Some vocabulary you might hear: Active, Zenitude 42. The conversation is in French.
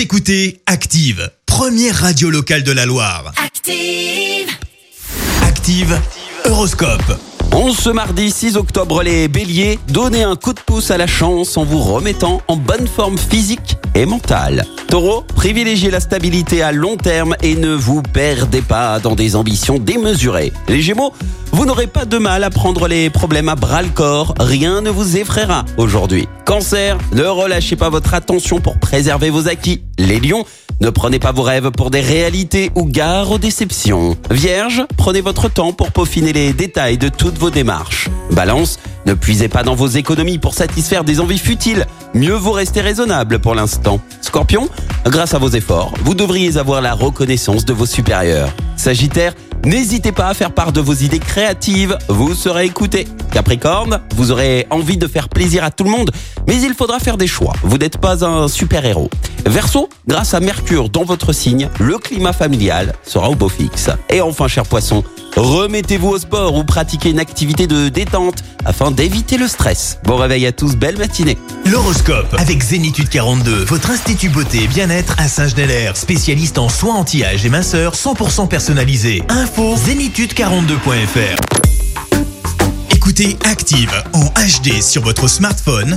Vous écoutez Active, première radio locale de la Loire. Active. Active, horoscope. En ce mardi 6 octobre, les béliers, donnez un coup de pouce à la chance en vous remettant en bonne forme physique et mentale. Taureau, privilégiez la stabilité à long terme et ne vous perdez pas dans des ambitions démesurées. Les Gémeaux, vous n'aurez pas de mal à prendre les problèmes à bras-le-corps, rien ne vous effraiera aujourd'hui. Cancer, ne relâchez pas votre attention pour préserver vos acquis. Les Lions, ne prenez pas vos rêves pour des réalités ou gare aux déceptions. Vierge, prenez votre temps pour peaufiner les détails de toutes vos démarches. Balance, ne puisez pas dans vos économies pour satisfaire des envies futiles. Mieux vaut rester raisonnable pour l'instant. Scorpion, grâce à vos efforts, vous devriez avoir la reconnaissance de vos supérieurs. Sagittaire, n'hésitez pas à faire part de vos idées créatives, vous serez écouté. Capricorne, vous aurez envie de faire plaisir à tout le monde, mais il faudra faire des choix, vous n'êtes pas un super-héros. Verseau, grâce à Mercure dans votre signe, le climat familial sera au beau fixe. Et enfin, cher Poisson, remettez-vous au sport ou pratiquez une activité de détente afin d'éviter le stress. Bon réveil à tous, belle matinée. L'horoscope avec Zenitude 42, votre institut beauté et bien-être à Saint-Genélaire, spécialiste en soins anti-âge et minceur, 100% personnalisé. Info Zenitude42.fr. Écoutez Active en HD sur votre smartphone,